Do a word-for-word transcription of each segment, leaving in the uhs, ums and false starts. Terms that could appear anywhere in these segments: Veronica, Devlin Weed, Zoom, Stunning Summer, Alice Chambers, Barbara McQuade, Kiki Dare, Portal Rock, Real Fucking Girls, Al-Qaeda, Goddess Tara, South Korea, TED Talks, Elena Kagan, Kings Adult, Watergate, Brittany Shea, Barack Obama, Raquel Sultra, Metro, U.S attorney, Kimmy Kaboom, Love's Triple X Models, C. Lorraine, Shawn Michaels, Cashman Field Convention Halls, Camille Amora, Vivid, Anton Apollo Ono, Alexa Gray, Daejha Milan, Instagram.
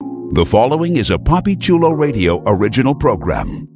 The following is a Papi Chulo Radio original program.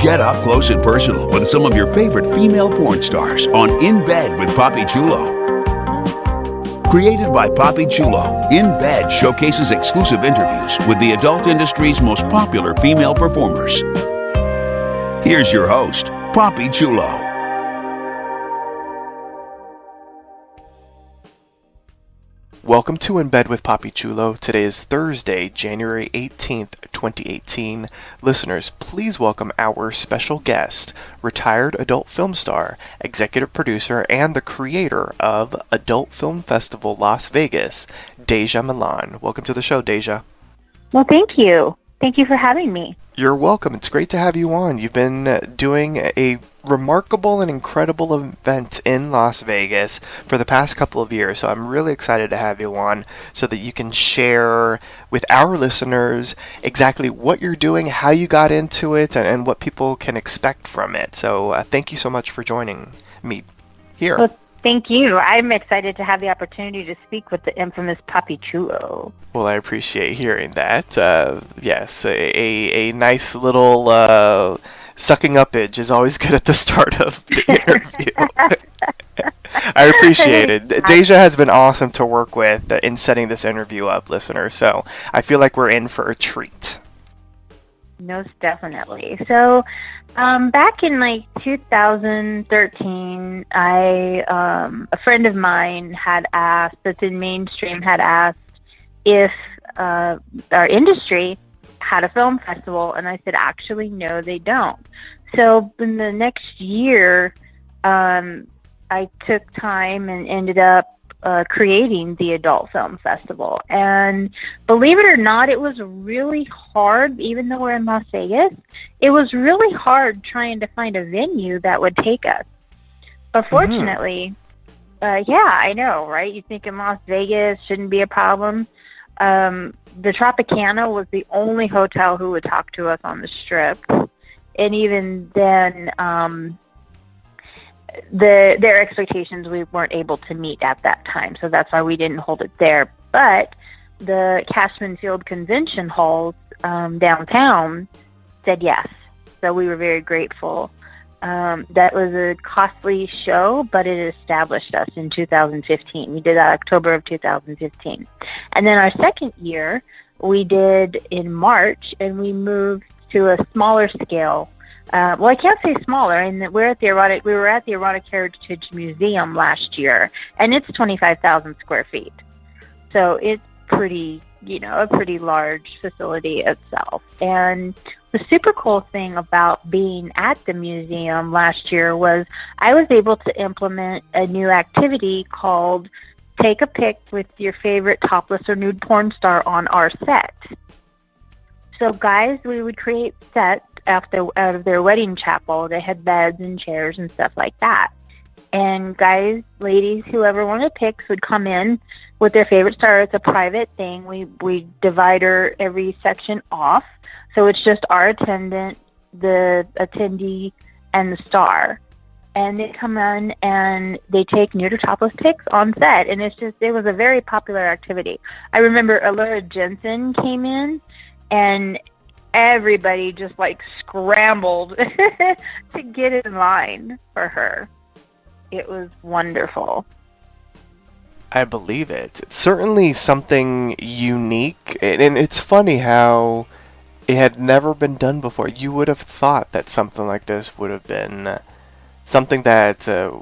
Get up close and personal with some of your favorite female porn stars on In Bed with Papi Chulo. Created by Papi Chulo, In Bed showcases exclusive interviews with the adult industry's most popular female performers. Here's your host, Papi Chulo. Welcome to In Bed with Papi Chulo. Today is Thursday, January eighteenth, twenty eighteen. Listeners, please welcome our special guest, retired adult film star, executive producer, and the creator of Adult Film Festival Las Vegas, Daejha Milan. Welcome to the show, Daejha. Well, thank you. Thank you for having me. You're welcome. It's great to have you on. You've been doing a remarkable and incredible event in Las Vegas for the past couple of years, so I'm really excited to have you on so that you can share with our listeners exactly what you're doing, how you got into it, and, and what people can expect from it. So uh, thank you so much for joining me here. Well, thank you. I'm excited to have the opportunity to speak with the infamous Papi Chulo. Well, I appreciate hearing that. Uh, yes, a, a, a nice little... Uh, Sucking upage is always good at the start of the interview. I appreciate it. Daejha has been awesome to work with in setting this interview up, listener. So I feel like we're in for a treat. Most definitely. So um, back in like two thousand thirteen, I um, a friend of mine had asked, that's in mainstream, had asked if uh, our industry had a film festival, and I said, actually, no, they don't. So in the next year, um, I took time and ended up uh, creating the Adult Film Festival. And believe it or not, it was really hard, even though we're in Las Vegas, it was really hard trying to find a venue that would take us. But fortunately, mm-hmm. uh, yeah, I know, right? You think in Las Vegas shouldn't be a problem. Um, the Tropicana was the only hotel who would talk to us on the Strip, and even then, um, the their expectations we weren't able to meet at that time, so that's why we didn't hold it there. But the Cashman Field Convention Halls um, downtown said yes, so we were very grateful. Um, that was a costly show, but it established us in two thousand fifteen. We did that October of two thousand fifteen. And then our second year, we did in March, and we moved to a smaller scale. Uh, well, I can't say smaller, in that we're at the erotic, we were at the Erotic Heritage Museum last year, and it's twenty-five thousand square feet. So it's pretty, you know, a pretty large facility itself. And the super cool thing about being at the museum last year was I was able to implement a new activity called Take a Pic with Your Favorite Topless or Nude Porn Star on Our Set. So guys, we would create sets after, out of their wedding chapel. They had beds and chairs and stuff like that. And guys, ladies, whoever wanted pics would come in with their favorite star. It's a private thing. We, we divide her, every section off. So it's just our attendant, the attendee, and the star. And they come in and they take nude or topless pics on set. And it's just, it was a very popular activity. I remember Alura Jenson came in and everybody just like scrambled to get in line for her. It was wonderful. I believe it. It's certainly something unique. And it's funny how it had never been done before. You would have thought that something like this would have been something that, uh,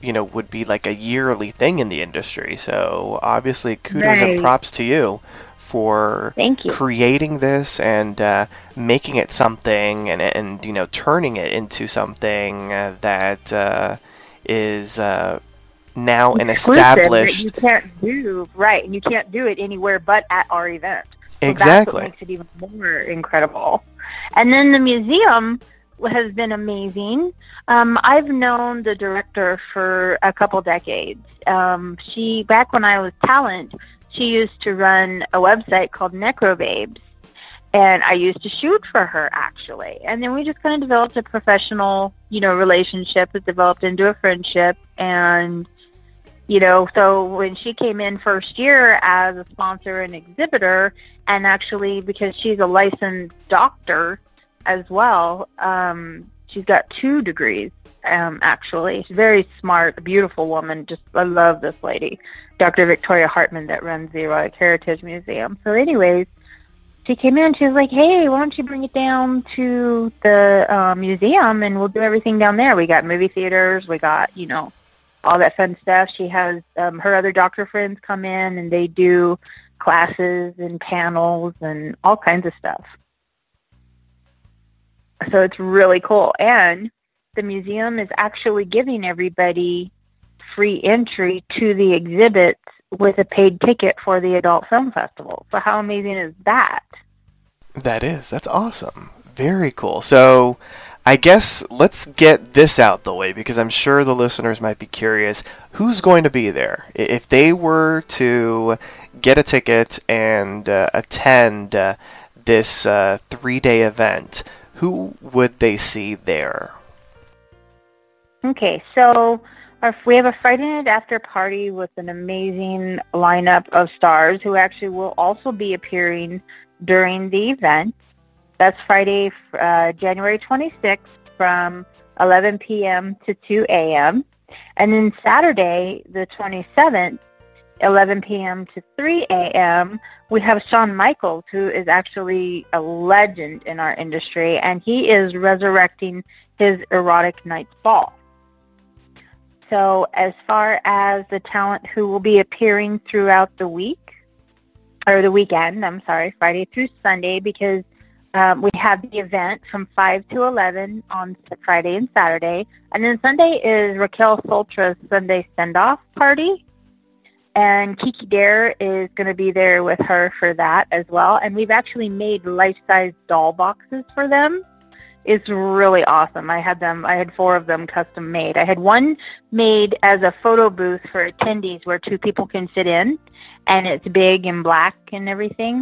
you know, would be like a yearly thing in the industry. So obviously kudos right. and props to you for Thank you. creating this and uh, making it something and, and you know, turning it into something that uh, is uh, now an established... You can't do, right, and you can't do it anywhere but at our event. So exactly. That's what makes it even more incredible. And then the museum has been amazing. Um, I've known the director for a couple decades. Um, she, back when I was talent, she used to run a website called NecroBabes, and I used to shoot for her, actually. And then we just kind of developed a professional, you know, relationship that developed into a friendship. And, you know, so when she came in first year as a sponsor and exhibitor, and actually because she's a licensed doctor as well, um, she's got two degrees, um, actually. She's very smart, a beautiful woman. Just, I love this lady, Doctor Victoria Hartman, that runs the Erotic Heritage Museum. So anyways, she came in and she was like, hey, why don't you bring it down to the uh, museum and we'll do everything down there. We got movie theaters, we got, you know, all that fun stuff. She has um, her other doctor friends come in, and they do classes and panels and all kinds of stuff. So it's really cool. And the museum is actually giving everybody free entry to the exhibits with a paid ticket for the Adult Film Festival. So how amazing is that? That is. That's awesome. Very cool. So I guess let's get this out the way, because I'm sure the listeners might be curious. Who's going to be there? If they were to get a ticket and uh, attend uh, this uh, three-day event, who would they see there? Okay, so our, we have a Friday night after party with an amazing lineup of stars who actually will also be appearing during the event. That's Friday, uh, January twenty-sixth from eleven p.m. to two a.m. And then Saturday, the twenty-seventh, eleven p.m. to three a.m., we have Shawn Michaels, who is actually a legend in our industry, and he is resurrecting his Erotic Night's Ball. So as far as the talent who will be appearing throughout the week, or the weekend, I'm sorry, Friday through Sunday, because Um, we have the event from five to eleven on Friday and Saturday. And then Sunday is Raquel Sultra's Sunday Send-Off Party. And Kiki Dare is going to be there with her for that as well. And we've actually made life-size doll boxes for them. It's really awesome. I had them. I had four of them custom made. I had one made as a photo booth for attendees where two people can sit in. And it's big and black and everything.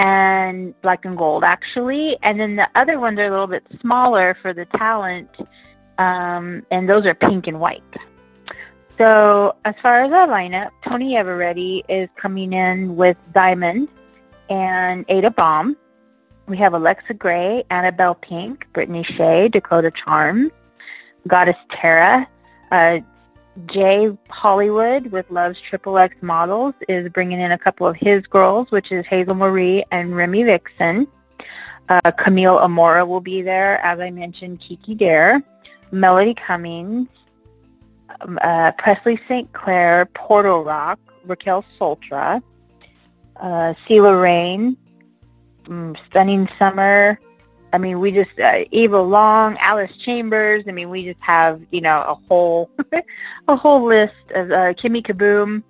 And black and gold, actually. And then the other ones are a little bit smaller for the talent, um, and those are pink and white. So as far as our lineup, Tony Everready is coming in with Diamond and Ada Bomb. We have Alexa Gray, Annabelle Pink, Brittany Shea, Dakota Charm, Goddess Tara. Uh, Jay Hollywood with Love's Triple X Models is bringing in a couple of his girls, which is Hazel Marie and Remy Vixen. Uh, Camille Amora will be there, as I mentioned, Kiki Dare, Melody Cummings, uh, Presley Saint Clair, Portal Rock, Raquel Sultra, uh, C. Lorraine, um, Stunning Summer. I mean, we just, uh, Eva Long, Alice Chambers. I mean, we just have, you know, a whole, a whole list of, uh, Kimmy Kaboom.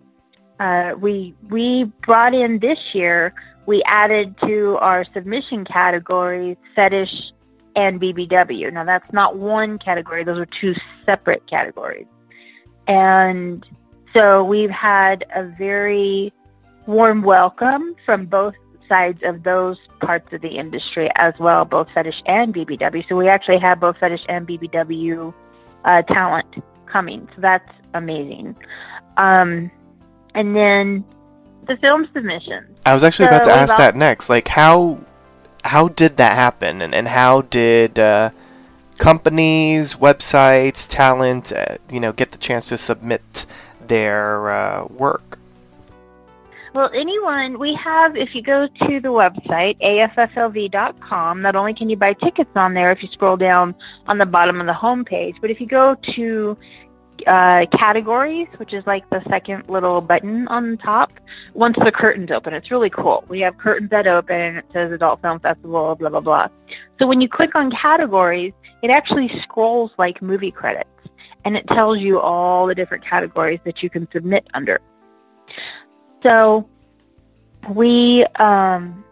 Uh, we, we brought in this year, we added to our submission categories fetish and B B W. Now, that's not one category. Those are two separate categories. And so we've had a very warm welcome from both sides of those parts of the industry as well, both fetish and B B W. So we actually have both fetish and B B W uh, talent coming. So that's amazing. Um, and then the film submission. I was actually so about to ask all- that next. Like, how how did that happen? And, and how did uh, companies, websites, talent, uh, you know, get the chance to submit their uh, work? Well, anyone, we have, if you go to the website, A F F L V dot com, not only can you buy tickets on there if you scroll down on the bottom of the homepage, but if you go to uh, categories, which is like the second little button on the top, once the curtains open. It's really cool. We have curtains that open, and it says Adult Film Festival, blah, blah, blah. So when you click on categories, it actually scrolls like movie credits, and it tells you all the different categories that you can submit under. So we, um,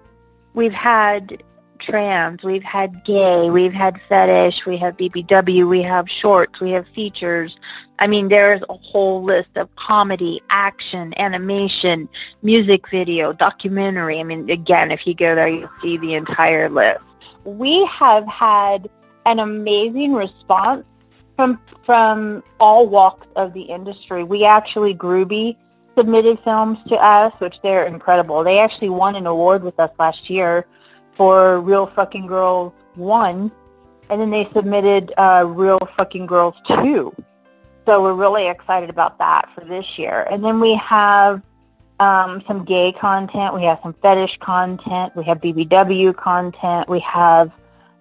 we've had trans, we've had gay, we've had fetish, we have B B W, we have shorts, we have features. I mean, there's a whole list of comedy, action, animation, music video, documentary. I mean, again, if you go there, you'll see the entire list. We have had an amazing response from from all walks of the industry. We actually, Groovy submitted films to us, which they're incredible. They actually won an award with us last year for Real Fucking Girls one, and then they submitted uh, Real Fucking Girls two. So we're really excited about that for this year. And then we have um, some gay content. We have some fetish content. We have B B W content. We have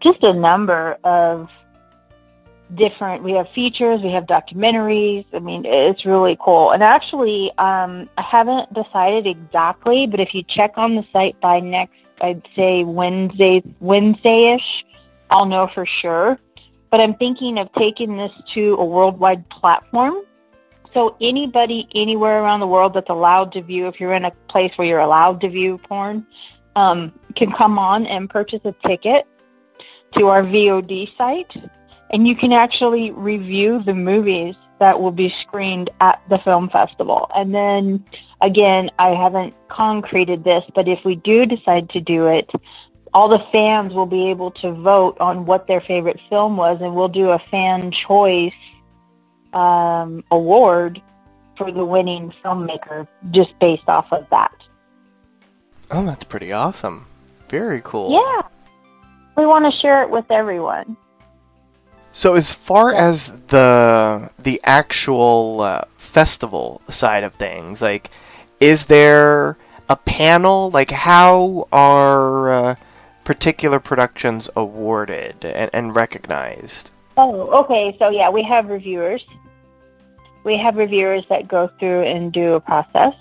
just a number of different, we have features, we have documentaries. I mean, it's really cool. And actually, um, I haven't decided exactly, but if you check on the site by next, I'd say Wednesday, Wednesday-ish, I'll know for sure. But I'm thinking of taking this to a worldwide platform. So anybody anywhere around the world that's allowed to view, if you're in a place where you're allowed to view porn, um, can come on and purchase a ticket to our V O D site. And you can actually review the movies that will be screened at the film festival. And then, again, I haven't concreted this, but if we do decide to do it, all the fans will be able to vote on what their favorite film was, and we'll do a fan choice um, award for the winning filmmaker just based off of that. Oh, that's pretty awesome. Very cool. Yeah. We want to share it with everyone. So as far as the the actual uh, festival side of things, like, is there a panel? Like, how are uh, particular productions awarded and, and recognized? Oh, okay. So, yeah, we have reviewers. We have reviewers that go through and do a process.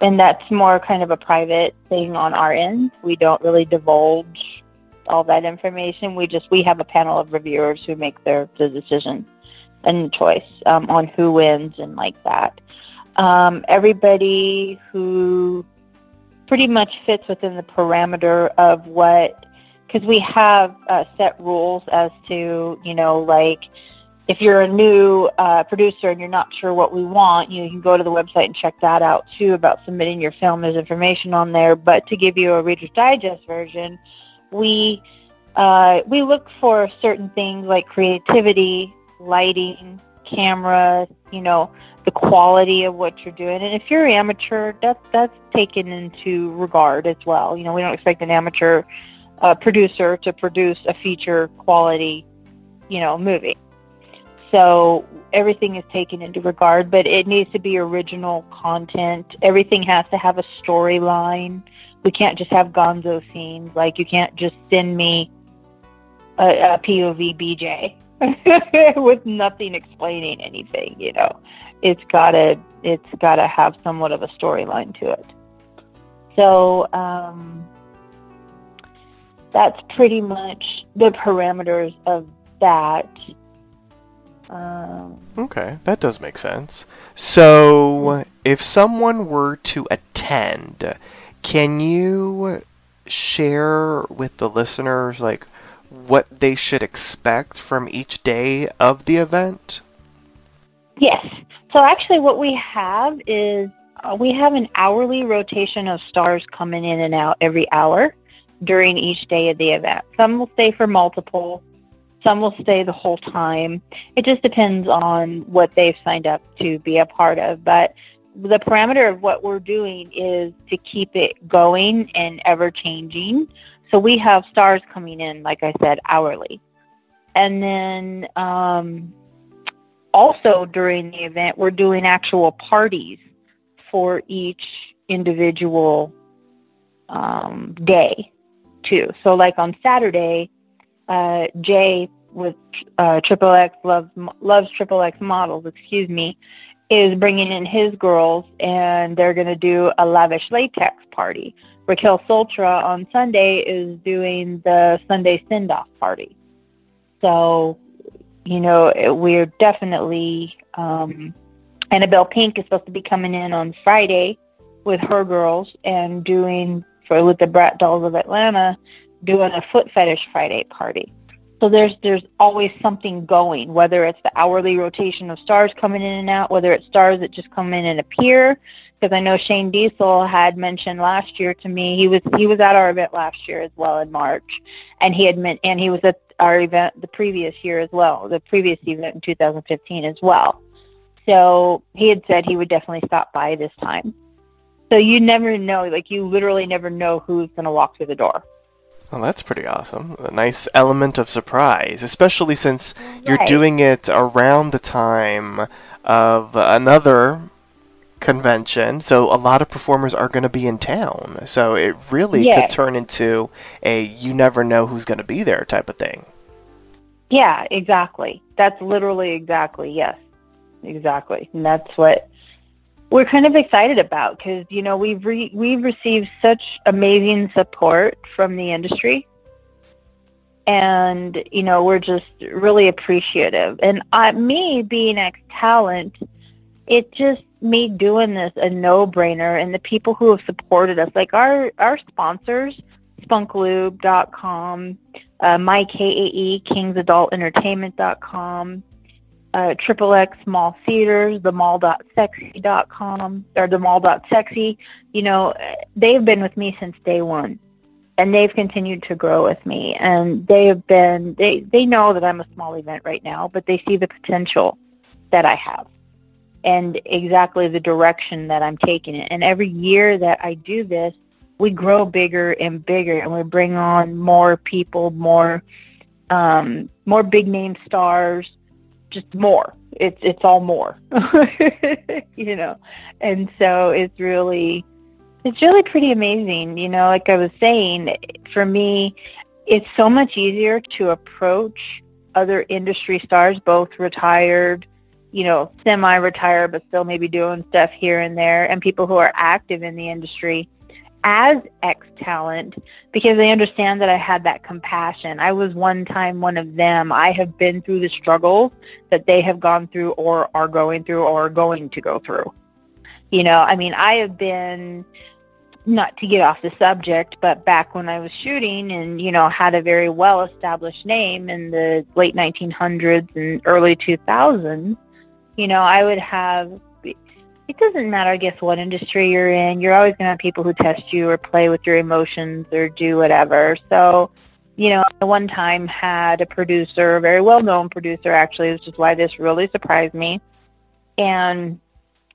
And that's more kind of a private thing on our end. We don't really divulge all that information. We just we have a panel of reviewers who make their the decision and choice um, on who wins and like that. Um, everybody who pretty much fits within the parameter of what, because we have uh, set rules as to, you know, like if you're a new uh, producer and you're not sure what we want, you can go to the website and check that out too about submitting your film. There's information on there. But to give you a Reader's Digest version, We uh, we look for certain things like creativity, lighting, camera, you know, the quality of what you're doing. And if you're amateur, that, that's taken into regard as well. You know, we don't expect an amateur uh, producer to produce a feature quality, you know, movie. So everything is taken into regard, but it needs to be original content. Everything has to have a storyline. We can't just have gonzo scenes. Like, you can't just send me a, a P O V B J with nothing explaining anything, you know. It's gotta, it's gotta have somewhat of a storyline to it. So, um, that's pretty much the parameters of that. Um, okay, that does make sense. So, if someone were to attend, can you share with the listeners, like, what they should expect from each day of the event? Yes. So actually what we have is uh, we have an hourly rotation of stars coming in and out every hour during each day of the event. Some will stay for multiple. Some will stay the whole time. It just depends on what they've signed up to be a part of. But the parameter of what we're doing is to keep it going and ever-changing. So we have stars coming in, like I said, hourly. And then um, also during the event, we're doing actual parties for each individual um, day, too. So like on Saturday, uh, Jay with uh, Triple X, Love's, Love's Triple X Models, excuse me, is bringing in his girls, and they're going to do a lavish latex party. Raquel Sultra on Sunday is doing the Sunday send-off party. So, you know, we're definitely, um, Annabelle Pink is supposed to be coming in on Friday with her girls and doing, for with the Brat Dolls of Atlanta, doing a foot fetish Friday party. So there's there's always something going, whether it's the hourly rotation of stars coming in and out, whether it's stars that just come in and appear. Because I know Shane Diesel had mentioned last year to me, he was he was at our event last year as well in March, and he had meant, and he was at our event the previous year as well, the previous event in two thousand fifteen as well. So he had said he would definitely stop by this time. So you never know, like you literally never know who's going to walk through the door. Well, that's pretty awesome. A nice element of surprise, especially since you're right. doing it around the time of another convention. So a lot of performers are going to be in town. So it really yeah. could turn into a you never know who's going to be there type of thing. Yeah, exactly. That's literally exactly, yes. Exactly. And that's what we're kind of excited about, because, you know, we've re- we've received such amazing support from the industry, and, you know, we're just really appreciative. And I, me being ex-talent, it just made doing this a no-brainer, and the people who have supported us, like our, our sponsors, Spunk Lube dot com, uh, MyKAE, Kings Adult Entertainment dot com, Uh, Triple X Mall Theaters, the mall dot sexy dot com, or the mall dot sexy, you know, they've been with me since day one, and they've continued to grow with me, and they have been, they, they know that I'm a small event right now, but they see the potential that I have, and exactly the direction that I'm taking it, and every year that I do this, we grow bigger and bigger, and we bring on more people, more, um, more big name stars, just more. It's it's all more, you know. And so it's really, it's really pretty amazing, you know. Like I was saying, for me, it's so much easier to approach other industry stars, both retired, you know, semi-retired, but still maybe doing stuff here and there, and people who are active in the industry as ex-talent, because they understand that I had that compassion. I was one time one of them. I have been through the struggles that they have gone through or are going through or are going to go through. You know, I mean, I have been, not to get off the subject, but back when I was shooting and, you know, had a very well-established name in the late nineteen hundreds and early two thousands, you know, I would have... It doesn't matter, I guess, what industry you're in. You're always going to have people who test you or play with your emotions or do whatever. So, you know, I one time had a producer, a very well-known producer, actually, which is why this really surprised me. And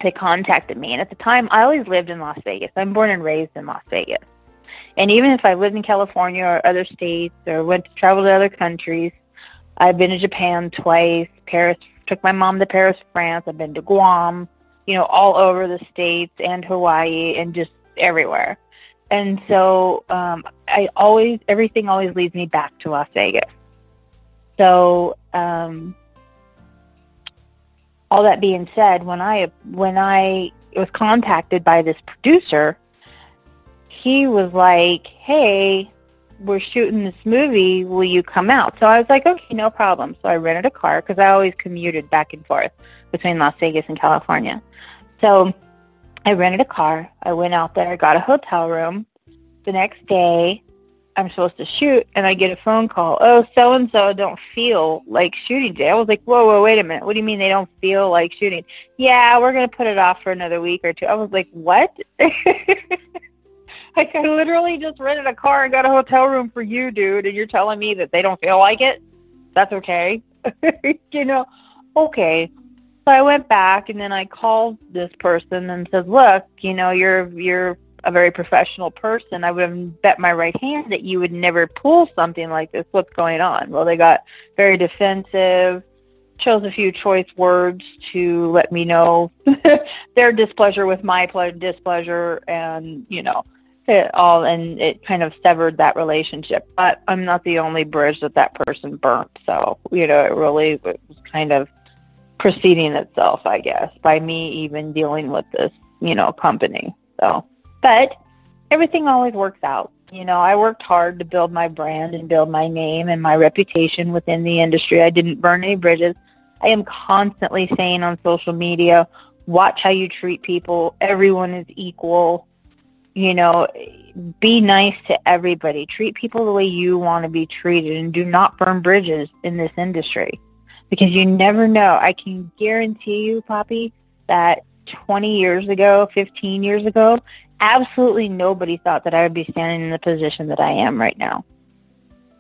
they contacted me. And at the time, I always lived in Las Vegas. I'm born and raised in Las Vegas. And even if I lived in California or other states or went to travel to other countries, I've been to Japan twice, Paris, took my mom to Paris, France. I've been to Guam. You know, all over the states and Hawaii and just everywhere. And so um, I always, everything always leads me back to Las Vegas. So um, all that being said, when I, when I was contacted by this producer, he was like, hey, we're shooting this movie. Will you come out? So I was like, okay, no problem. So I rented a car because I always commuted back and forth between Las Vegas and California. So I rented a car. I went out there. I got a hotel room. The next day, I'm supposed to shoot, and I get a phone call. Oh, so-and-so don't feel like shooting today. I was like, whoa, whoa, wait a minute. What do you mean they don't feel like shooting? Yeah, we're going to put it off for another week or two. I was like, what? Like, I literally just rented a car and got a hotel room for you, dude, and you're telling me that they don't feel like it? That's okay. You know, okay. So I went back, and then I called this person and said, look, you know, you're you're a very professional person. I would have bet my right hand that you would never pull something like this. What's going on? Well, they got very defensive, chose a few choice words to let me know their displeasure with my ple- displeasure, and, you know, it all, and it kind of severed that relationship. But I'm not the only bridge that that person burnt, so, you know, it really was kind of preceding itself, I guess, by me even dealing with this, you know, company. So, but everything always works out. You know, I worked hard to build my brand and build my name and my reputation within the industry. I didn't burn any bridges. I am constantly saying on social media, watch how you treat people. Everyone is equal. You know, be nice to everybody. Treat people the way you want to be treated, and do not burn bridges in this industry, because you never know. I can guarantee you, Papi, that twenty years ago, fifteen years ago, absolutely nobody thought that I would be standing in the position that I am right now.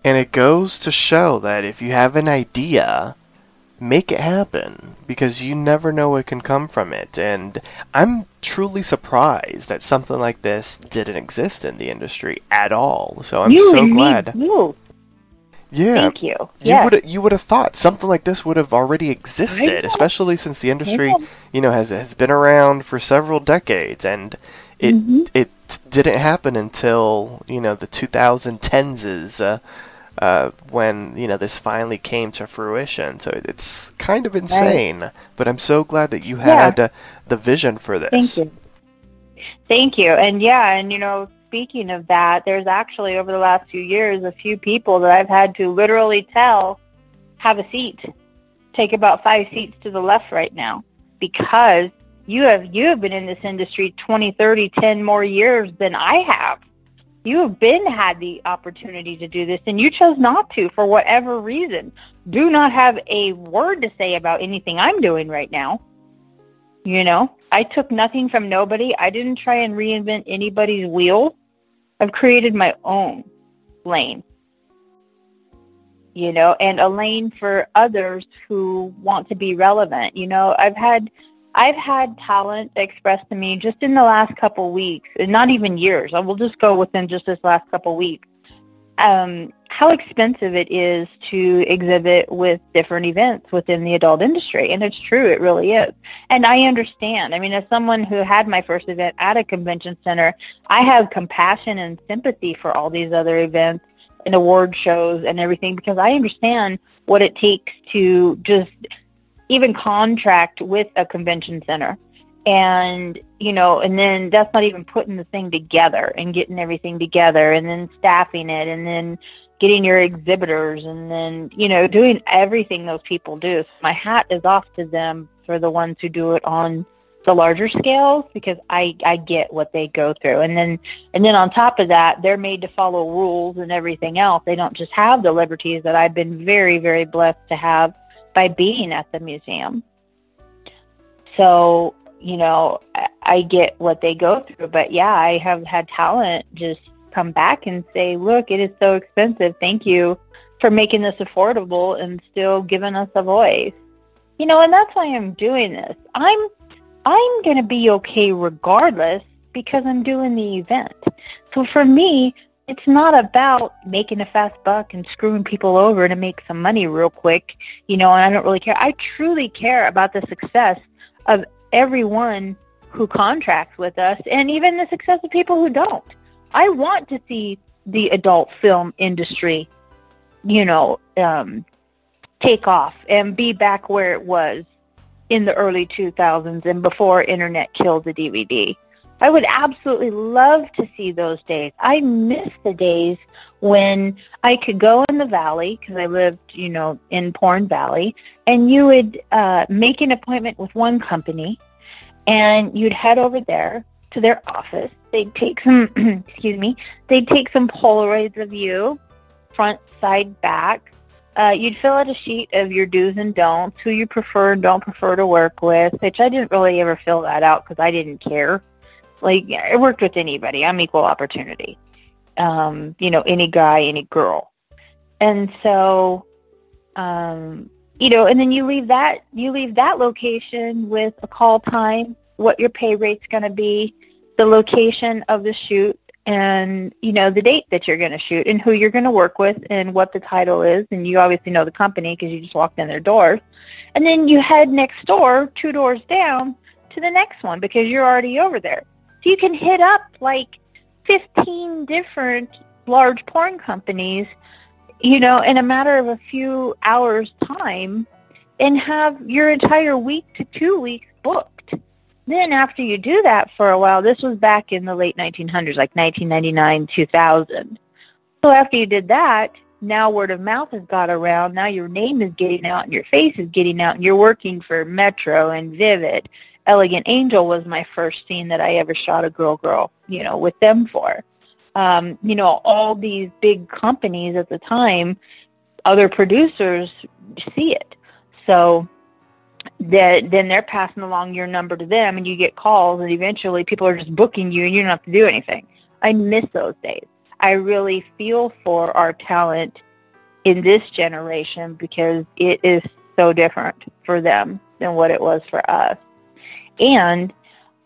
And it goes to show that if you have an idea, make it happen, because you never know what can come from it. And I'm truly surprised that something like this didn't exist in the industry at all. So I'm you so and glad. Me, you. Yeah. Thank you. Yeah. You would you would have thought something like this would have already existed, right? Especially since the industry, yeah. you know, has has been around for several decades, and it mm-hmm. it didn't happen until, you know, the twenty tens. Uh, Uh, when, you know, this finally came to fruition. So it's kind of insane, right? But I'm so glad that you had yeah. uh, the vision for this. Thank you. Thank you. And yeah, and you know, speaking of that, there's actually over the last few years, a few people that I've had to literally tell, have a seat, take about five seats to the left right now, because you have, you have been in this industry twenty, thirty, ten more years than I have. You have been had the opportunity to do this, and you chose not to for whatever reason. Do not have a word to say about anything I'm doing right now. You know, I took nothing from nobody. I didn't try and reinvent anybody's wheel. I've created my own lane, you know, and a lane for others who want to be relevant. You know, I've had... I've had talent expressed to me just in the last couple weeks, and not even years. I will just go within just this last couple weeks, um, how expensive it is to exhibit with different events within the adult industry. And it's true, it really is. And I understand. I mean, as someone who had my first event at a convention center, I have compassion and sympathy for all these other events and award shows and everything, because I understand what it takes to just even contract with a convention center, and, you know, and then that's not even putting the thing together and getting everything together, and then staffing it, and then getting your exhibitors, and then, you know, doing everything those people do. So my hat is off to them for the ones who do it on the larger scales, because I, I get what they go through. And then, and then on top of that, they're made to follow rules and everything else. They don't just have the liberties that I've been very, very blessed to have by being at the museum. So, you know, I get what they go through. But yeah, I have had talent just come back and say, look, it is so expensive. Thank you for making this affordable and still giving us a voice. You know, and that's why I'm doing this. I'm I'm going to be okay regardless, because I'm doing the event. So for me, it's not about making a fast buck and screwing people over to make some money real quick, you know, and I don't really care. I truly care about the success of everyone who contracts with us, and even the success of people who don't. I want to see the adult film industry, you know, um, take off and be back where it was in the early two thousands and before Internet killed the D V D. I would absolutely love to see those days. I miss the days when I could go in the valley, because I lived, you know, in Porn Valley, and you would uh, make an appointment with one company, and you'd head over there to their office. They'd take some, excuse me, they'd take some Polaroids of you, front, side, back. Uh, you'd fill out a sheet of your do's and don'ts, who you prefer and don't prefer to work with, which I didn't really ever fill that out because I didn't care. Like, I worked with anybody. I'm equal opportunity. Um, you know, any guy, any girl. And so, um, you know, and then you leave that, you leave that location with a call time, what your pay rate's going to be, the location of the shoot, and, you know, the date that you're going to shoot, and who you're going to work with, and what the title is. And you obviously know the company because you just walked in their doors. And then you head next door, two doors down, to the next one, because you're already over there. So you can hit up, like, fifteen different large porn companies, you know, in a matter of a few hours' time, and have your entire week to two weeks booked. Then after you do that for a while, this was back in the late nineteen hundreds, like nineteen ninety-nine, two thousand. So after you did that, now word of mouth has got around. Now your name is getting out and your face is getting out, and you're working for Metro and Vivid. Elegant Angel was my first scene that I ever shot a girl-girl, you know, with them for. Um, you know, all these big companies at the time, other producers see it. So that, then they're passing along your number to them, and you get calls, and eventually people are just booking you, and you don't have to do anything. I miss those days. I really feel for our talent in this generation because it is so different for them than what it was for us. And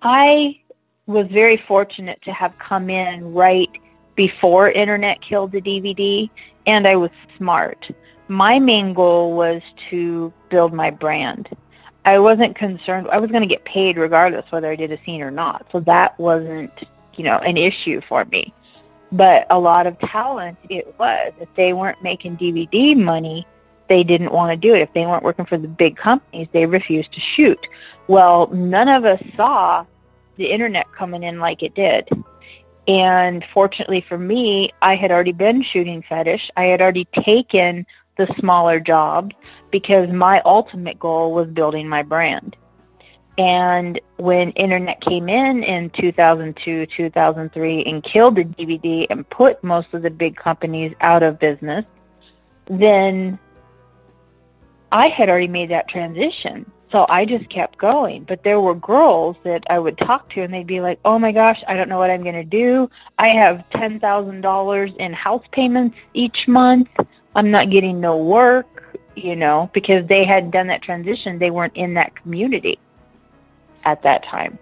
I was very fortunate to have come in right before Internet killed the D V D, and I was smart. My main goal was to build my brand. I wasn't concerned. I was going to get paid regardless whether I did a scene or not. So that wasn't, you know, an issue for me. But a lot of talent, it was. If they weren't making D V D money, they didn't want to do it. If they weren't working for the big companies, they refused to shoot. Well, none of us saw the Internet coming in like it did. And fortunately for me, I had already been shooting Fetish. I had already taken the smaller job because my ultimate goal was building my brand. And when Internet came in in two thousand two, two thousand three, and killed the D V D and put most of the big companies out of business, then I had already made that transition. So I just kept going. But there were girls that I would talk to, and they'd be like, oh, my gosh, I don't know what I'm going to do. I have ten thousand dollars in house payments each month. I'm not getting no work, you know, because they had done that transition. They weren't in that community at that time,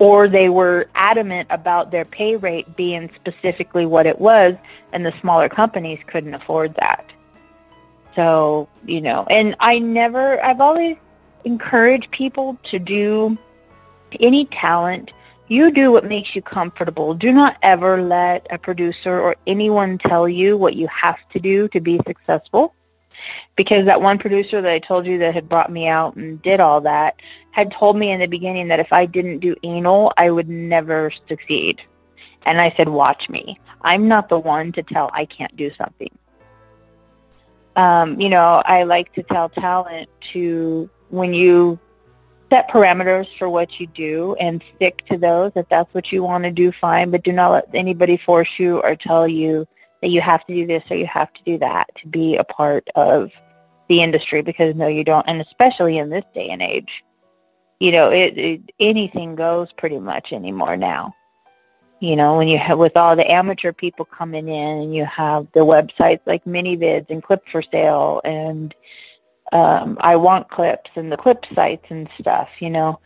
or they were adamant about their pay rate being specifically what it was, and the smaller companies couldn't afford that. So, you know, and I never, I've always encouraged people to do any talent. You do what makes you comfortable. Do not ever let a producer or anyone tell you what you have to do to be successful. Because that one producer that I told you that had brought me out and did all that had told me in the beginning that if I didn't do anal, I would never succeed. And I said, watch me. I'm not the one to tell I can't do something. Um, you know, I like to tell talent to, when you set parameters for what you do and stick to those, if that's what you want to do, fine, but do not let anybody force you or tell you that you have to do this or you have to do that to be a part of the industry, because no, you don't. And especially in this day and age, you know, it, it anything goes pretty much anymore now. You know, when you have, with all the amateur people coming in, and you have the websites like Minivids and Clip for Sale and um, I Want Clips and the clip sites and stuff, you know.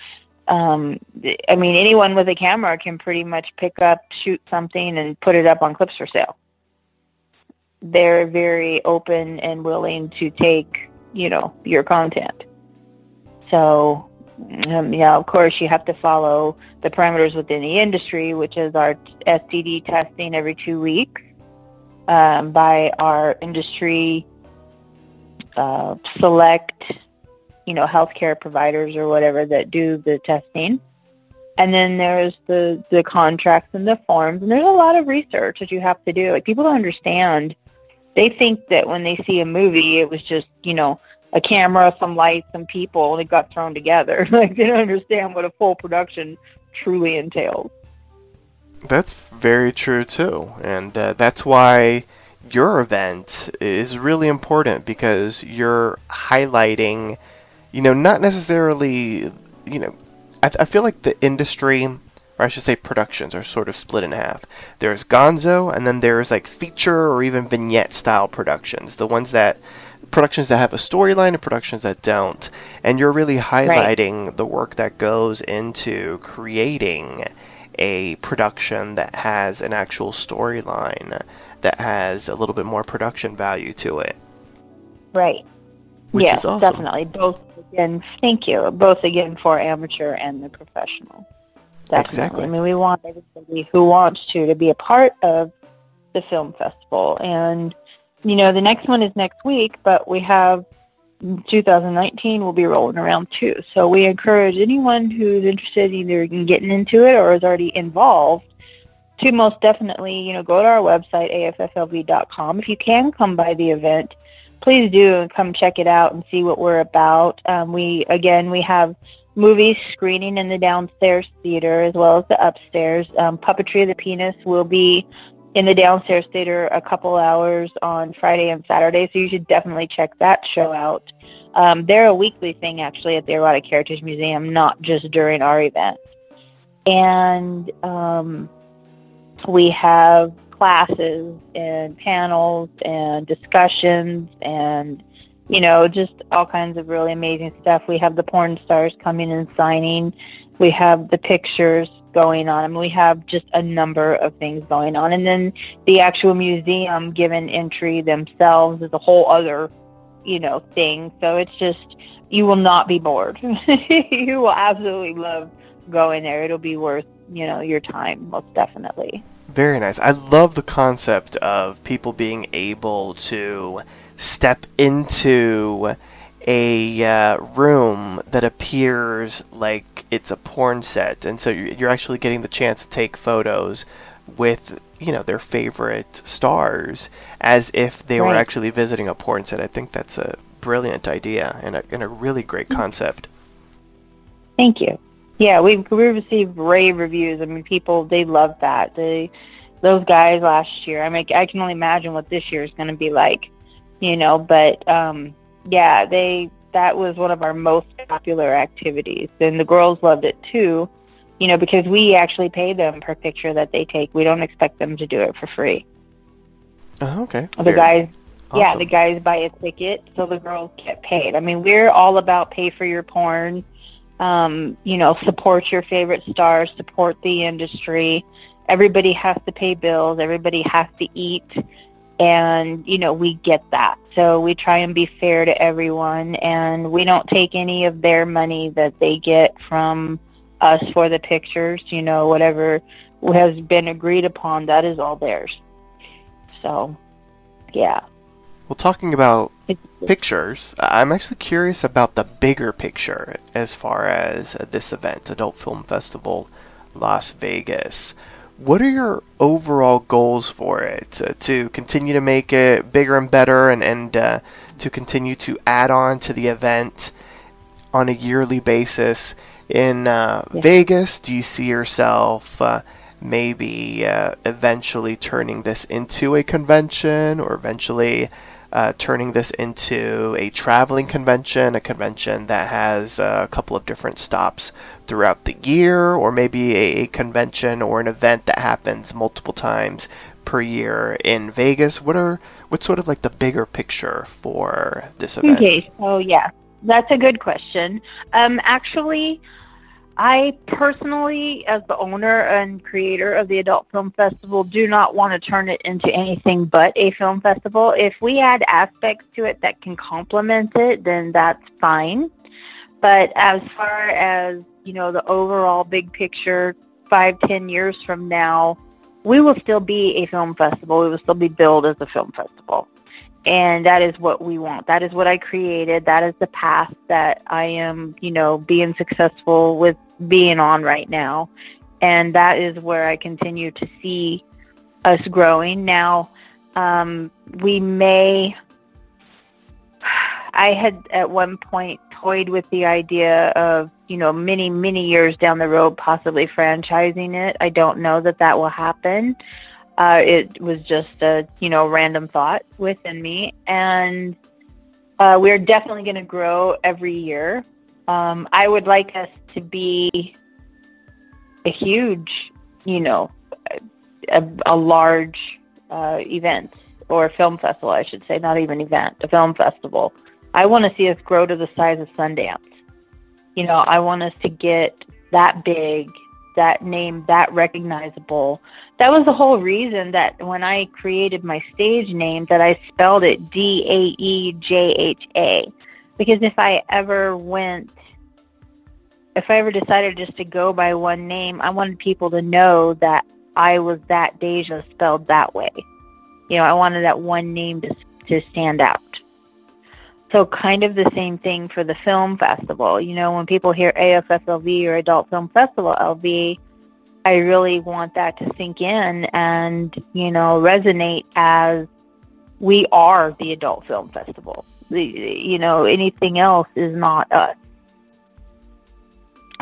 Um, I mean, anyone with a camera can pretty much pick up, shoot something, and put it up on Clips for Sale. They're very open and willing to take, you know, your content. So, um, you know, of course, you have to follow the parameters within the industry, which is our S T D testing every two weeks um, by our industry uh, select, you know, healthcare providers or whatever that do the testing. And then there's the, the contracts and the forms. And there's a lot of research that you have to do. Like, people don't understand. They think that when they see a movie, it was just, you know, a camera, some lights, some people, and it got thrown together. Like, they don't understand what a full production truly entails. That's very true, too. And uh, that's why your event is really important, because you're highlighting, you know, not necessarily, you know, I, th- I feel like the industry, or I should say productions, are sort of split in half. There's gonzo, and then there's like feature or even vignette-style productions. The ones that, productions that have a storyline and productions that don't. And you're really highlighting right. the work that goes into creating a production that has an actual storyline, that has a little bit more production value to it. Right. Which yeah, is awesome. Definitely. Both again, thank you. Both again for amateur and the professional. Definitely. Exactly. I mean, we want everybody who wants to to be a part of the film festival. And, you know, the next one is next week, but we have two thousand nineteen will be rolling around too. So we encourage anyone who's interested either in getting into it or is already involved to most definitely, you know, go to our website, A F F L V dot com. If you can come by the event, please do and come check it out and see what we're about. Um, we, again, we have movies screening in the downstairs theater as well as the upstairs. Um, Puppetry of the Penis will be in the downstairs theater a couple hours on Friday and Saturday, so you should definitely check that show out. Um, they're a weekly thing, actually, at the Erotic Heritage Museum, not just during our event. And um, we have classes and panels and discussions and, you know, just all kinds of really amazing stuff. We have the porn stars coming and signing. We have the pictures going on. I mean, we have just a number of things going on. And then the actual museum given entry themselves is a whole other, you know, thing. So it's just, you will not be bored. You will absolutely love going there. It'll be worth, you know, your time, most definitely. Very nice. I love the concept of people being able to step into a uh, room that appears like it's a porn set, and so you're actually getting the chance to take photos with, you know, their favorite stars as if they right. were actually visiting a porn set. I think that's a brilliant idea and a, and a really great concept. Thank you. Yeah, we've, we've received rave reviews. I mean, people, they love that. They, those guys last year, I mean, I can only imagine what this year is going to be like, you know, but um, yeah, they that was one of our most popular activities. And the girls loved it too, you know, because we actually pay them per picture that they take. We don't expect them to do it for free. Oh, okay. The Very guys, awesome. Yeah, the guys buy a ticket, so the girls get paid. I mean, we're all about pay for your porn. Um, you know, support your favorite stars, support the industry. Everybody has to pay bills. Everybody has to eat. And, you know, we get that. So we try and be fair to everyone. And we don't take any of their money that they get from us for the pictures. You know, whatever has been agreed upon, that is all theirs. So, yeah. Well, talking about pictures, I'm actually curious about the bigger picture as far as this event, Adult Film Festival Las Vegas. What are your overall goals for it? Uh, to continue to make it bigger and better and, and uh, to continue to add on to the event on a yearly basis in uh, yeah. Vegas? Do you see yourself uh, maybe uh, eventually turning this into a convention or eventually... Uh, turning this into a traveling convention, a convention that has uh, a couple of different stops throughout the year, or maybe a, a convention or an event that happens multiple times per year in Vegas? What are what's sort of like the bigger picture for this event? Okay, oh yeah, that's a good question. Um, actually, I personally, as the owner and creator of the Adult Film Festival, do not want to turn it into anything but a film festival. If we add aspects to it that can complement it, then that's fine. But as far as, you know, the overall big picture, five, ten years from now, we will still be a film festival. We will still be billed as a film festival. And that is what we want. That is what I created. That is the path that I am, you know, being successful with being on right now. And that is where I continue to see us growing. Now, um, we may, I had at one point toyed with the idea of, you know, many, many years down the road, possibly franchising it. I don't know that that will happen. Uh, it was just a, you know, random thought within me. And uh, we're definitely going to grow every year. Um, I would like us to be a huge, you know, a, a large uh, event or film festival, I should say, not even event, a film festival. I want to see us grow to the size of Sundance. You know, I want us to get that big, that name, that recognizable. That was the whole reason that when I created my stage name that I spelled it D A E J H A, because if I ever went if I ever decided just to go by one name, I wanted people to know that I was that Daejha spelled that way. You know, I wanted that one name to to stand out. So kind of the same thing for the film festival. You know, when people hear A F F L V or Adult Film Festival L V, I really want that to sink in and, you know, resonate as we are the Adult Film Festival. The, you know, anything else is not us.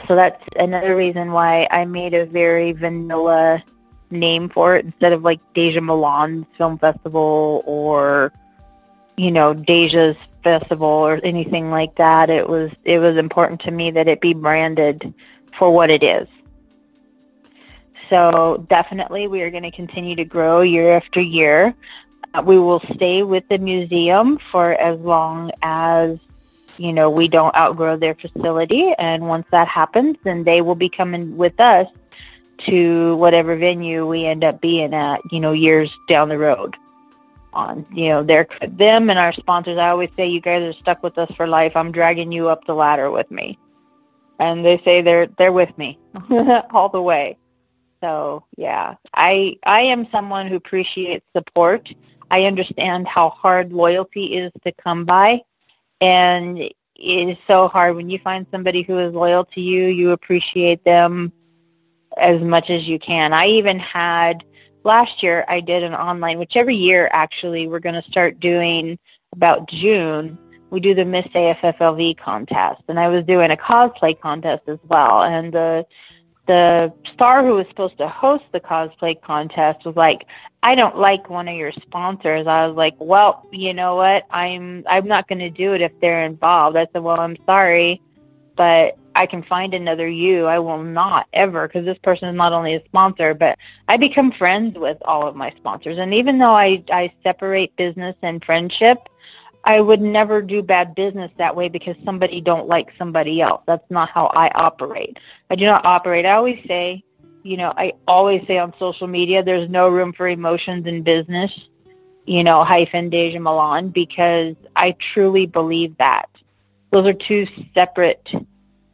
So that's another reason why I made a very vanilla name for it instead of like Daejha Milan Film Festival or, you know, Daejha's Festival or anything like that. It was it was important to me that it be branded for what it is. So definitely we are going to continue to grow year after year. Uh, we will stay with the museum for as long as, you know, we don't outgrow their facility. And once that happens, then they will be coming with us to whatever venue we end up being at, you know, years down the road. On, you know, they're them and our sponsors. I always say, you guys are stuck with us for life. I'm dragging you up the ladder with me, and they say they're they're with me all the way. So yeah, I I am someone who appreciates support. I understand how hard loyalty is to come by, and it is so hard when you find somebody who is loyal to you. You appreciate them as much as you can. I even had. Last year, I did an online, which every year, actually, we're going to start doing about June. We do the Miss A F F L V contest, and I was doing a cosplay contest as well. And the the star who was supposed to host the cosplay contest was like, "I don't like one of your sponsors." I was like, "Well, you know what? I'm I'm not going to do it if they're involved." I said, "Well, I'm sorry, but I can find another you. I will not ever, because this person is not only a sponsor, but I become friends with all of my sponsors. And even though I, I separate business and friendship, I would never do bad business that way because somebody don't like somebody else. That's not how I operate. I do not operate. I always say, you know, I always say on social media, there's no room for emotions in business, you know, hyphen Daejha Milan, because I truly believe that. Those are two separate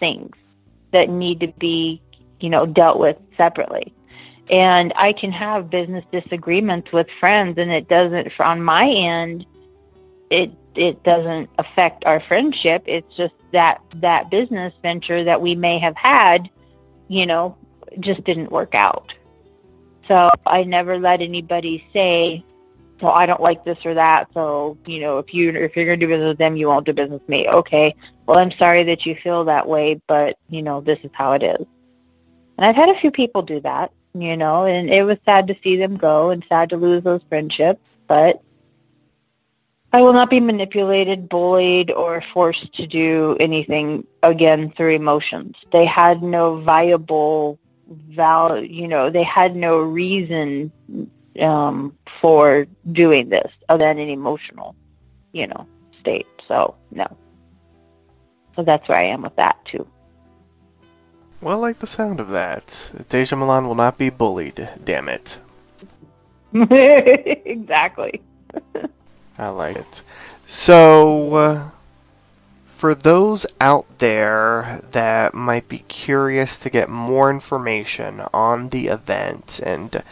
things that need to be, you know, dealt with separately. And I can have business disagreements with friends, and it doesn't, on my end, it it doesn't affect our friendship. It's just that that business venture that we may have had, you know, just didn't work out. So I never let anybody say, "So I don't like this or that. So, you know, if you if you're going to do business with them, you won't do business with me." Okay. Well, I'm sorry that you feel that way, but you know, this is how it is. And I've had a few people do that, you know, and it was sad to see them go and sad to lose those friendships. But I will not be manipulated, bullied, or forced to do anything again through emotions. They had no viable value, you know. They had no reason. Um, for doing this other than an emotional, you know, state. So, no. So that's where I am with that, too. Well, I like the sound of that. Daejha Milan will not be bullied, damn it. Exactly. I like it. So, uh, for those out there that might be curious to get more information on the event and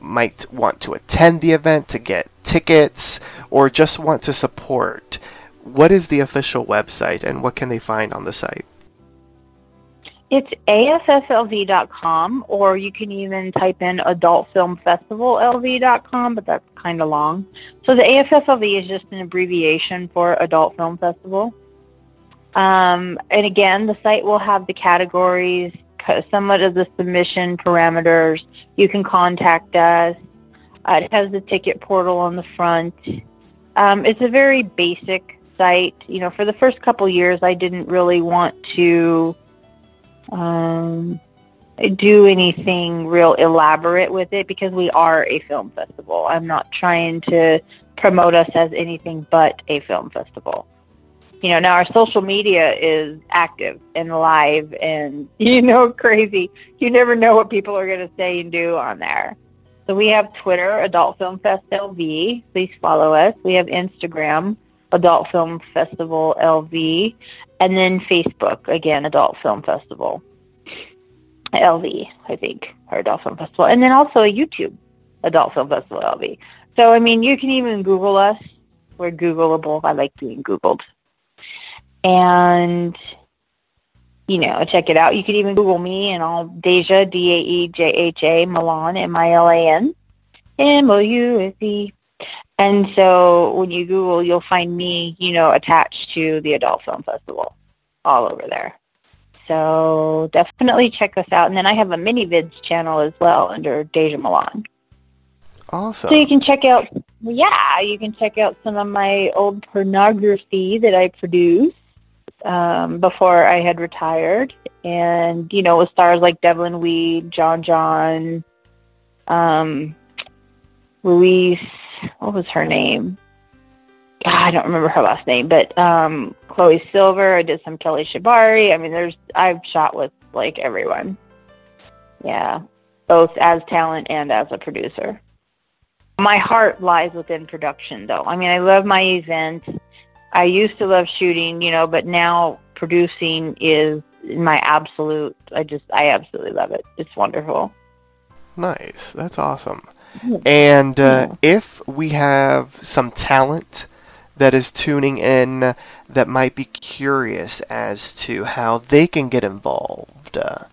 might want to attend the event to get tickets or just want to support, what is the official website and what can they find on the site? It's A F F L V dot com, or you can even type in adult film festival L V dot com, but that's kind of long. So the A F F L V is just an abbreviation for Adult Film Festival. Um, and again, the site will have the categories, somewhat of the submission parameters. You can contact us. Uh, it has the ticket portal on the front. Um, it's a very basic site. You know, for the first couple years, I didn't really want to um, do anything real elaborate with it because we are a film festival. I'm not trying to promote us as anything but a film festival. You know, now our social media is active and live and, you know, crazy. You never know what people are going to say and do on there. So we have Twitter, Adult Film Fest L V. Please follow us. We have Instagram, Adult Film Festival L V, and then Facebook, again, Adult Film Festival L V, I think, or Adult Film Festival. And then also a YouTube, Adult Film Festival L V. So, I mean, you can even Google us. We're Googleable. I like being Googled. And, you know, check it out. You can even Google me, and I'll Daejha, D A E J H A, Milan, M I L A N, M O U S E. And so when you Google, you'll find me, you know, attached to the Adult Film Festival all over there. So definitely check us out. And then I have a mini-vids channel as well under Daejha Milan. Awesome. So you can check out, yeah, you can check out some of my old pornography that I produced um, before I had retired. And, you know, with stars like Devlin Weed, John John, um, Louise, what was her name? I don't remember her last name, but um, Chloe Silver. I did some Kelly Shibari. I mean, there's I've shot with, like, everyone. Yeah, both as talent and as a producer. My heart lies within production, though. I mean, I love my events. I used to love shooting, you know, but now producing is my absolute, I just, I absolutely love it. It's wonderful. Nice. That's awesome. And uh, if we have some talent that is tuning in that might be curious as to how they can get involved, uh,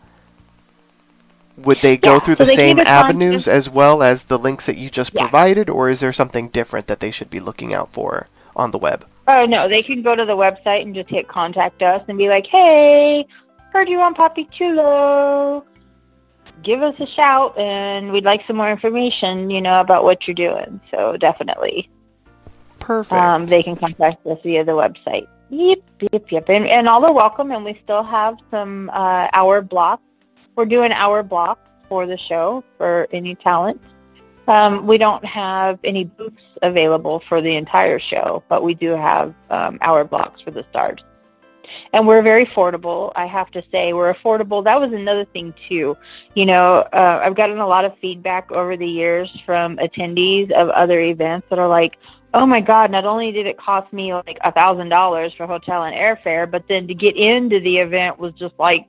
would they go yeah, through so the same avenues as well as the links that you just yeah. provided, or is there something different that they should be looking out for on the web? Oh, no, they can go to the website and just hit contact us and be like, hey, heard you on Papi Chulo. Give us a shout, and we'd like some more information, you know, about what you're doing. So definitely. Perfect. Um, they can contact us via the website. Yep, yep, yep. And, and all are welcome, and we still have some uh, hour blocks. We're doing hour blocks for the show for any talent. Um, we don't have any booths available for the entire show, but we do have um, hour blocks for the stars. And we're very affordable, I have to say. We're affordable. That was another thing, too. You know, uh, I've gotten a lot of feedback over the years from attendees of other events that are like, oh, my God, not only did it cost me like one thousand dollars for hotel and airfare, but then to get into the event was just like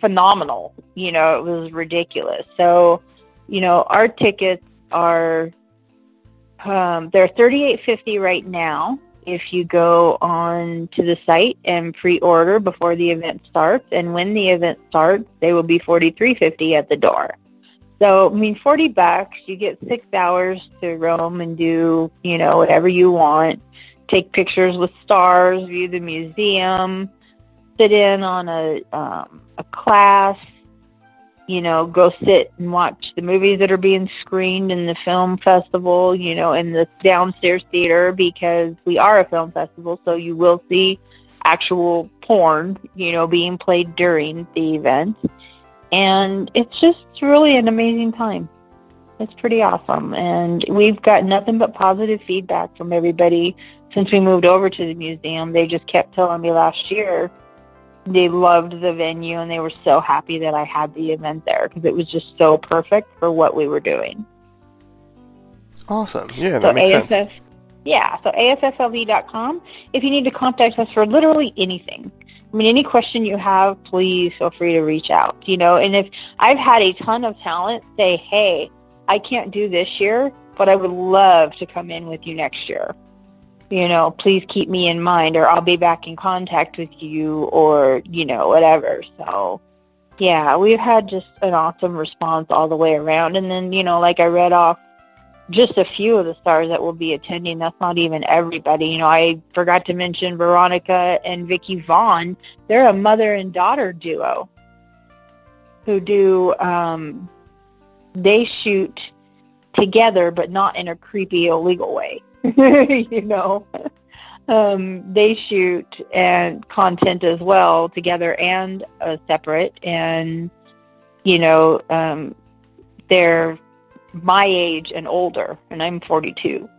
phenomenal. You know, it was ridiculous. So, you know, our tickets are, um, they're thirty-eight fifty right now. If you go on to the site and pre-order before the event starts, and when the event starts, they will be forty-three fifty at the door. So, I mean, forty bucks, you get six hours to roam and do, you know, whatever you want, take pictures with stars, view the museum, sit in on a, um, a class, you know, go sit and watch the movies that are being screened in the film festival, you know, in the downstairs theater, because we are a film festival, so you will see actual porn, you know, being played during the event. And it's just really an amazing time. It's pretty awesome. And we've got nothing but positive feedback from everybody since we moved over to the museum. They just kept telling me last year, they loved the venue, and they were so happy that I had the event there because it was just so perfect for what we were doing. Awesome. Yeah, that makes sense. Yeah, so A S S L V dot com. If you need to contact us for literally anything, I mean, any question you have, please feel free to reach out, you know. And if I've had a ton of talent say, hey, I can't do this year, but I would love to come in with you next year. You know, please keep me in mind, or I'll be back in contact with you, or, you know, whatever. So, yeah, we've had just an awesome response all the way around. And then, you know, like I read off just a few of the stars that will be attending. That's not even everybody. You know, I forgot to mention Veronica and Vicky Vaughn. They're a mother and daughter duo who do, um, they shoot together, but not in a creepy, illegal way. you know, um, they shoot and content as well together and uh, separate. And, you know, um, they're my age and older, and I'm forty-two.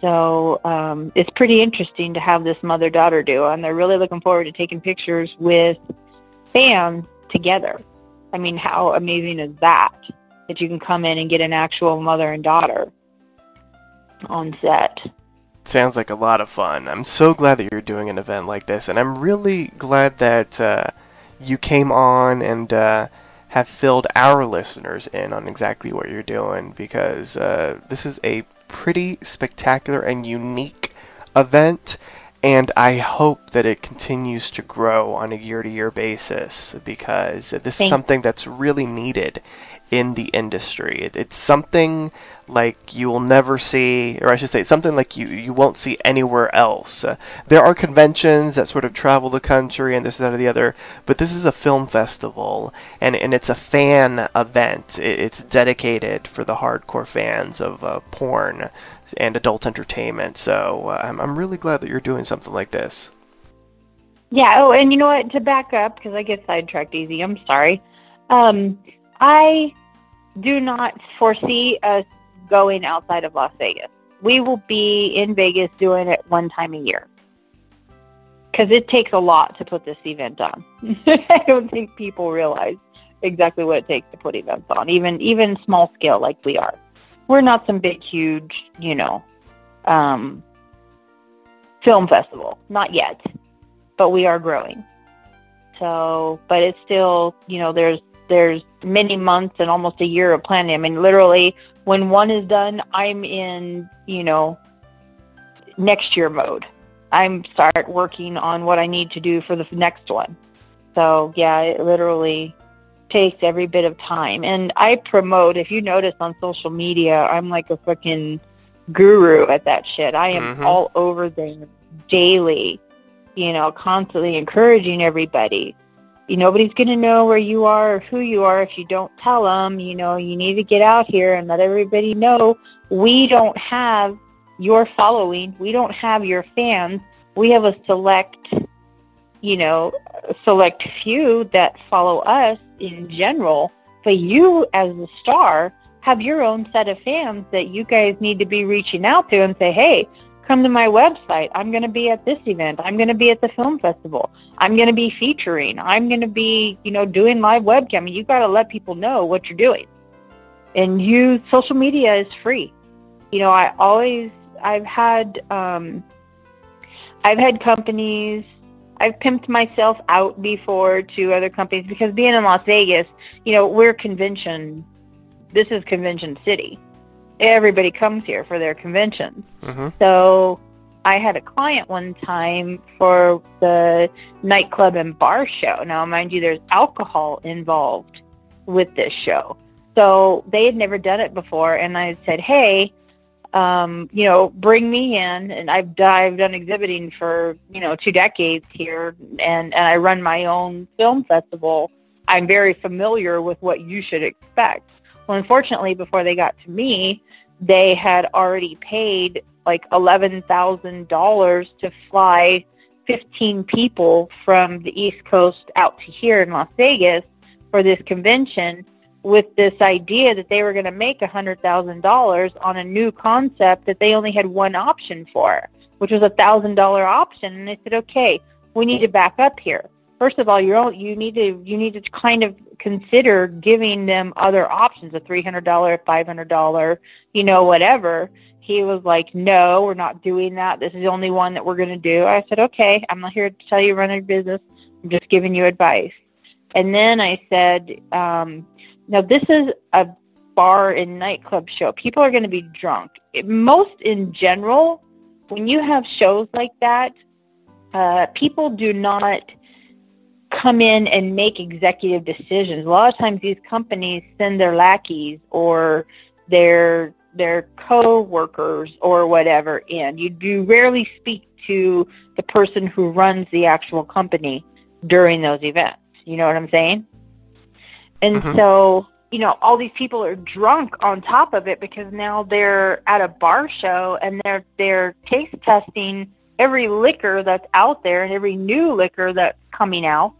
So um, it's pretty interesting to have this mother-daughter duo, and they're really looking forward to taking pictures with fans together. I mean, how amazing is that, that you can come in and get an actual mother and daughter on set. sounds like a lot of fun. I'm so glad that you're doing an event like this, and I'm really glad that uh, you came on and uh, have filled our listeners in on exactly what you're doing, because uh, this is a pretty spectacular and unique event, and I hope that it continues to grow on a year-to-year basis, because this Thanks. is something that's really needed in the industry. It, it's something like you will never see, or I should say, it's something like you, you won't see anywhere else. Uh, there are conventions that sort of travel the country and this, that, or the other, but this is a film festival, and, and it's a fan event. It, it's dedicated for the hardcore fans of uh, porn and adult entertainment, so uh, I'm, I'm really glad that you're doing something like this. Yeah, oh, and you know what, to back up, because I get sidetracked easy, I'm sorry. Um, I do not foresee us going outside of Las Vegas. We will be in Vegas doing it one time a year, because it takes a lot to put this event on. I don't think people realize exactly what it takes to put events on, even even small scale like we are. We're not some big, huge, you know, um, film festival. Not yet, but we are growing. So, but it's still, you know, there's there's many months and almost a year of planning. I mean, literally, when one is done, I'm in, you know, next year mode. I'm start working on what I need to do for the next one. So, yeah, it literally takes every bit of time. And I promote, if you notice on social media, I'm like a fucking guru at that shit. I am mm-hmm. all over them daily, you know, constantly encouraging everybody. Nobody's going to know where you are or who you are if you don't tell them. You know, you need to get out here and let everybody know we don't have your following. We don't have your fans. We have a select, you know, select few that follow us in general. But you, as the star, have your own set of fans that you guys need to be reaching out to and say, hey, come to my website. I'm going to be at this event. I'm going to be at the film festival. I'm going to be featuring. I'm going to be, you know, doing live webcam. You got to let people know what you're doing. And you, social media is free. You know, I always, I've had, um, I've had companies. I've pimped myself out before to other companies, because being in Las Vegas, you know, we're convention. This is convention city. Everybody comes here for their conventions. Mm-hmm. So I had a client one time for the nightclub and bar show. Now, mind you, there's alcohol involved with this show. So they had never done it before, and I said, hey, um, you know, bring me in. And I've dived on exhibiting for, you know, two decades here, and, and I run my own film festival. I'm very familiar with what you should expect. Well, unfortunately, before they got to me, they had already paid like eleven thousand dollars to fly fifteen people from the East Coast out to here in Las Vegas for this convention, with this idea that they were going to make one hundred thousand dollars on a new concept that they only had one option for, which was a one thousand dollars option. And they said, okay, we need to back up here. First of all, you don't, you need to you need to kind of consider giving them other options, a three hundred dollars, five hundred dollars, you know, whatever. He was like, no, we're not doing that. This is the only one that we're going to do. I said, okay, I'm not here to tell you run your business. I'm just giving you advice. And then I said, um, now this is a bar and nightclub show. People are going to be drunk. It, most in general, when you have shows like that, uh, people do not come in and make executive decisions. A lot of times these companies send their lackeys or their their co-workers or whatever in. You, you rarely speak to the person who runs the actual company during those events. You know what I'm saying? And mm-hmm. so, you know, all these people are drunk on top of it, because now they're at a bar show and they're they're taste testing every liquor that's out there and every new liquor that's coming out,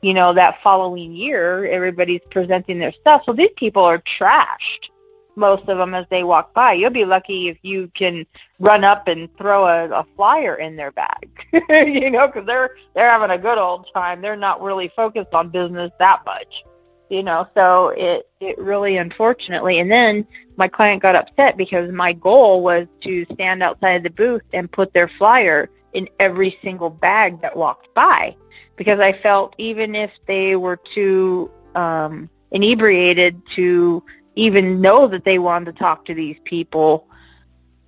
you know, that following year, everybody's presenting their stuff. So these people are trashed, most of them, as they walk by. You'll be lucky if you can run up and throw a, a flyer in their bag, you know, because they're, they're having a good old time. They're not really focused on business that much. you know, so it, it really, unfortunately, and then my client got upset because my goal was to stand outside the booth and put their flyer in every single bag that walked by, because I felt even if they were too um, inebriated to even know that they wanted to talk to these people,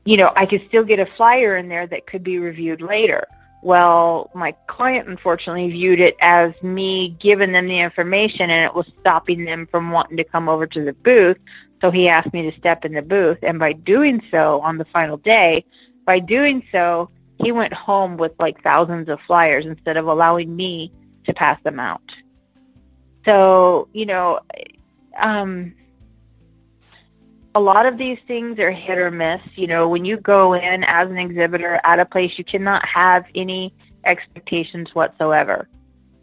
you know, I could still get a flyer in there that could be reviewed later. Well, my client unfortunately viewed it as me giving them the information, and it was stopping them from wanting to come over to the booth, so he asked me to step in the booth, and by doing so, on the final day, by doing so, he went home with like thousands of flyers instead of allowing me to pass them out. So, you know, um, a lot of these things are hit or miss. You know, when you go in as an exhibitor at a place, you cannot have any expectations whatsoever.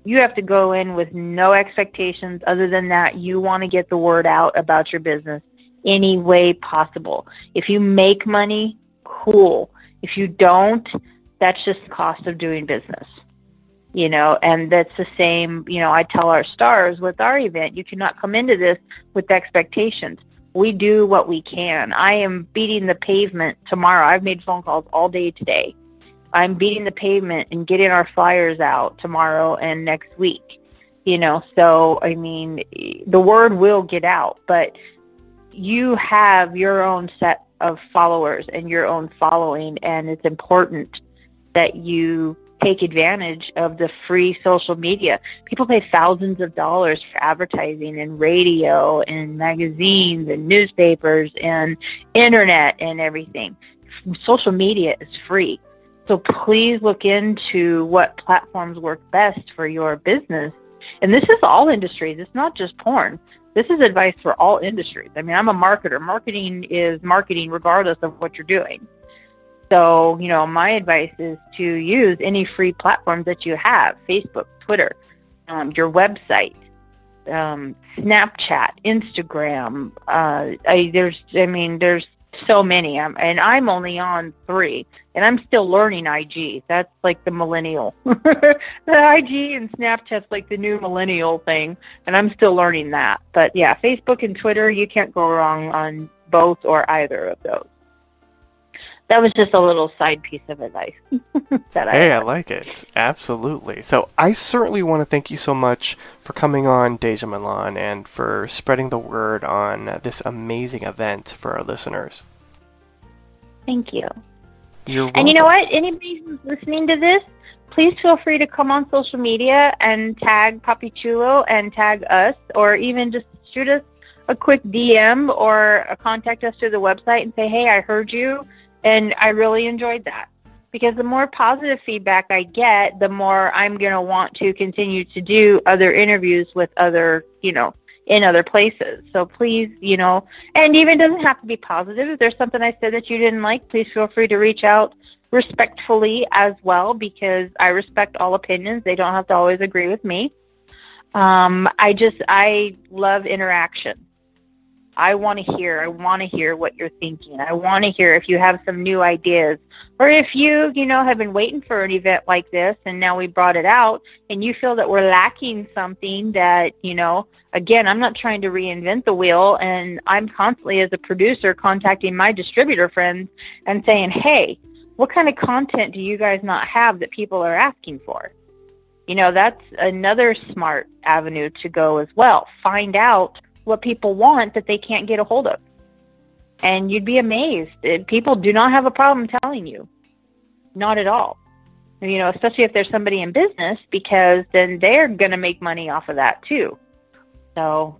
You have to go in with no expectations other than that you want to get the word out about your business any way possible. If you make money, cool. If you don't, that's just the cost of doing business, you know, and that's the same, you know, I tell our stars with our event, you cannot come into this with expectations. We do what we can. I am beating the pavement tomorrow. I've made phone calls all day today. I'm beating the pavement and getting our flyers out tomorrow and next week, you know, so, I mean, the word will get out, but you have your own set of followers and your own following, and it's important that you take advantage of the free social media. People pay thousands of dollars for advertising and radio and magazines and newspapers and internet and everything. Social media is free. So please look into what platforms work best for your business. And this is all industries. It's not just porn. This is advice for all industries. I mean, I'm a marketer. Marketing is marketing regardless of what you're doing. So, you know, my advice is to use any free platforms that you have, Facebook, Twitter, um, your website, um, Snapchat, Instagram. Uh, I, there's, I mean, there's so many. I'm, and I'm only on three, and I'm still learning I G. That's like the millennial. The I G and Snapchat's like the new millennial thing, and I'm still learning that. But, yeah, Facebook and Twitter, you can't go wrong on both or either of those. That was just a little side piece of advice. that I hey, had. I like it. Absolutely. So I certainly want to thank you so much for coming on Daejha Milan and for spreading the word on this amazing event for our listeners. Thank you. You're welcome. And you know what? Anybody who's listening to this, please feel free to come on social media and tag Papi Chulo and tag us, or even just shoot us a quick D M or contact us through the website and say, hey, I heard you. And I really enjoyed that, because the more positive feedback I get, the more I'm going to want to continue to do other interviews with other, you know, in other places. So please, you know, and even doesn't have to be positive. If there's something I said that you didn't like, please feel free to reach out respectfully as well, because I respect all opinions. They don't have to always agree with me. Um, I just, I love interaction. I want to hear, I want to hear what you're thinking. I want to hear if you have some new ideas, or if you, you know, have been waiting for an event like this and now we brought it out and you feel that we're lacking something that, you know, again, I'm not trying to reinvent the wheel, and I'm constantly as a producer contacting my distributor friends and saying, hey, what kind of content do you guys not have that people are asking for? You know, that's another smart avenue to go as well. Find out what people want that they can't get a hold of. And you'd be amazed. People do not have a problem telling you. Not at all. You know, especially if there's somebody in business, because then they're going to make money off of that too. So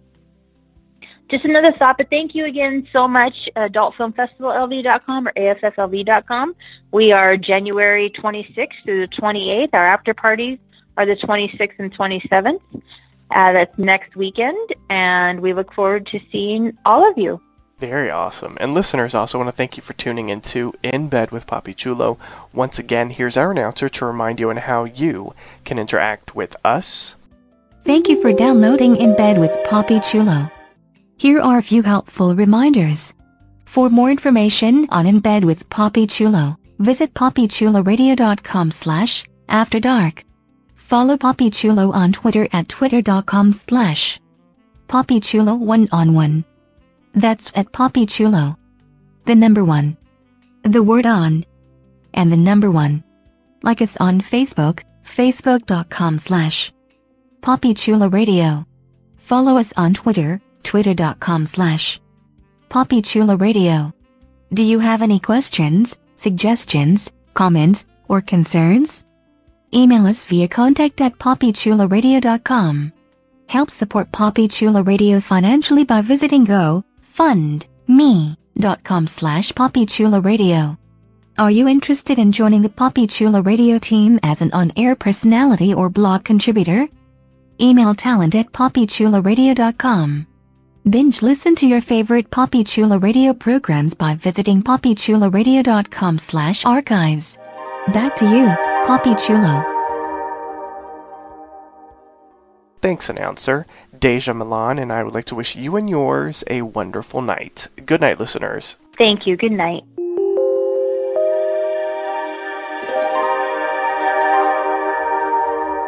just another thought, but thank you again so much, adult film festival l v dot com or a f f l v dot com. We are January twenty-sixth through the twenty-eighth. Our after parties are the twenty-sixth and twenty-seventh. Uh, that's next weekend, and we look forward to seeing all of you. Very awesome. And listeners, also want to thank you for tuning into In Bed with Papi Chulo. Once again, here's our announcer to remind you on how you can interact with us. Thank you for downloading In Bed with Papi Chulo. Here are a few helpful reminders. For more information on In Bed with Papi Chulo, visit papichuloradio.com slash after dark. Follow Papi Chulo on Twitter at twitter.com slash Papi Chulo one on one. That's at Papi Chulo. The number one. The word on. And the number one. Like us on Facebook, facebook.com slash Papi Chulo Radio. Follow us on Twitter, twitter.com slash Papi Chulo Radio. Do you have any questions, suggestions, comments, or concerns? Email us via contact at papichuloradio.com. Help support Papi Chulo Radio financially by visiting gofundme.com slash Papi Chulo Radio. Are you interested in joining the Papi Chulo Radio team as an on-air personality or blog contributor? Email talent at papichuloradio.com. Binge listen to your favorite Papi Chulo Radio programs by visiting papichuloradio.com slash archives. Back to you, Papi Chulo. Thanks, announcer. Daejha Milan and I would like to wish you and yours a wonderful night. Good night, listeners. Thank you. Good night.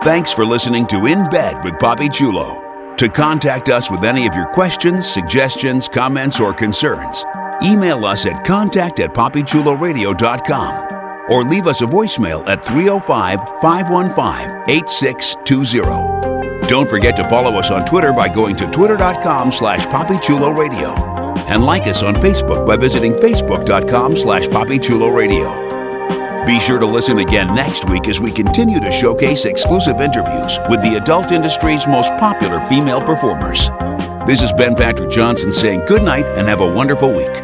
Thanks for listening to In Bed with Papi Chulo. To contact us with any of your questions, suggestions, comments, or concerns, email us at contact at papichuloradio.com or leave us a voicemail at three oh five, five one five, eight six two zero. Don't forget to follow us on Twitter by going to twitter.com slash papichuloradio and like us on Facebook by visiting facebook.com slash papichuloradio. Be sure to listen again next week as we continue to showcase exclusive interviews with the adult industry's most popular female performers. This has been Patrick Johnson saying good night and have a wonderful week.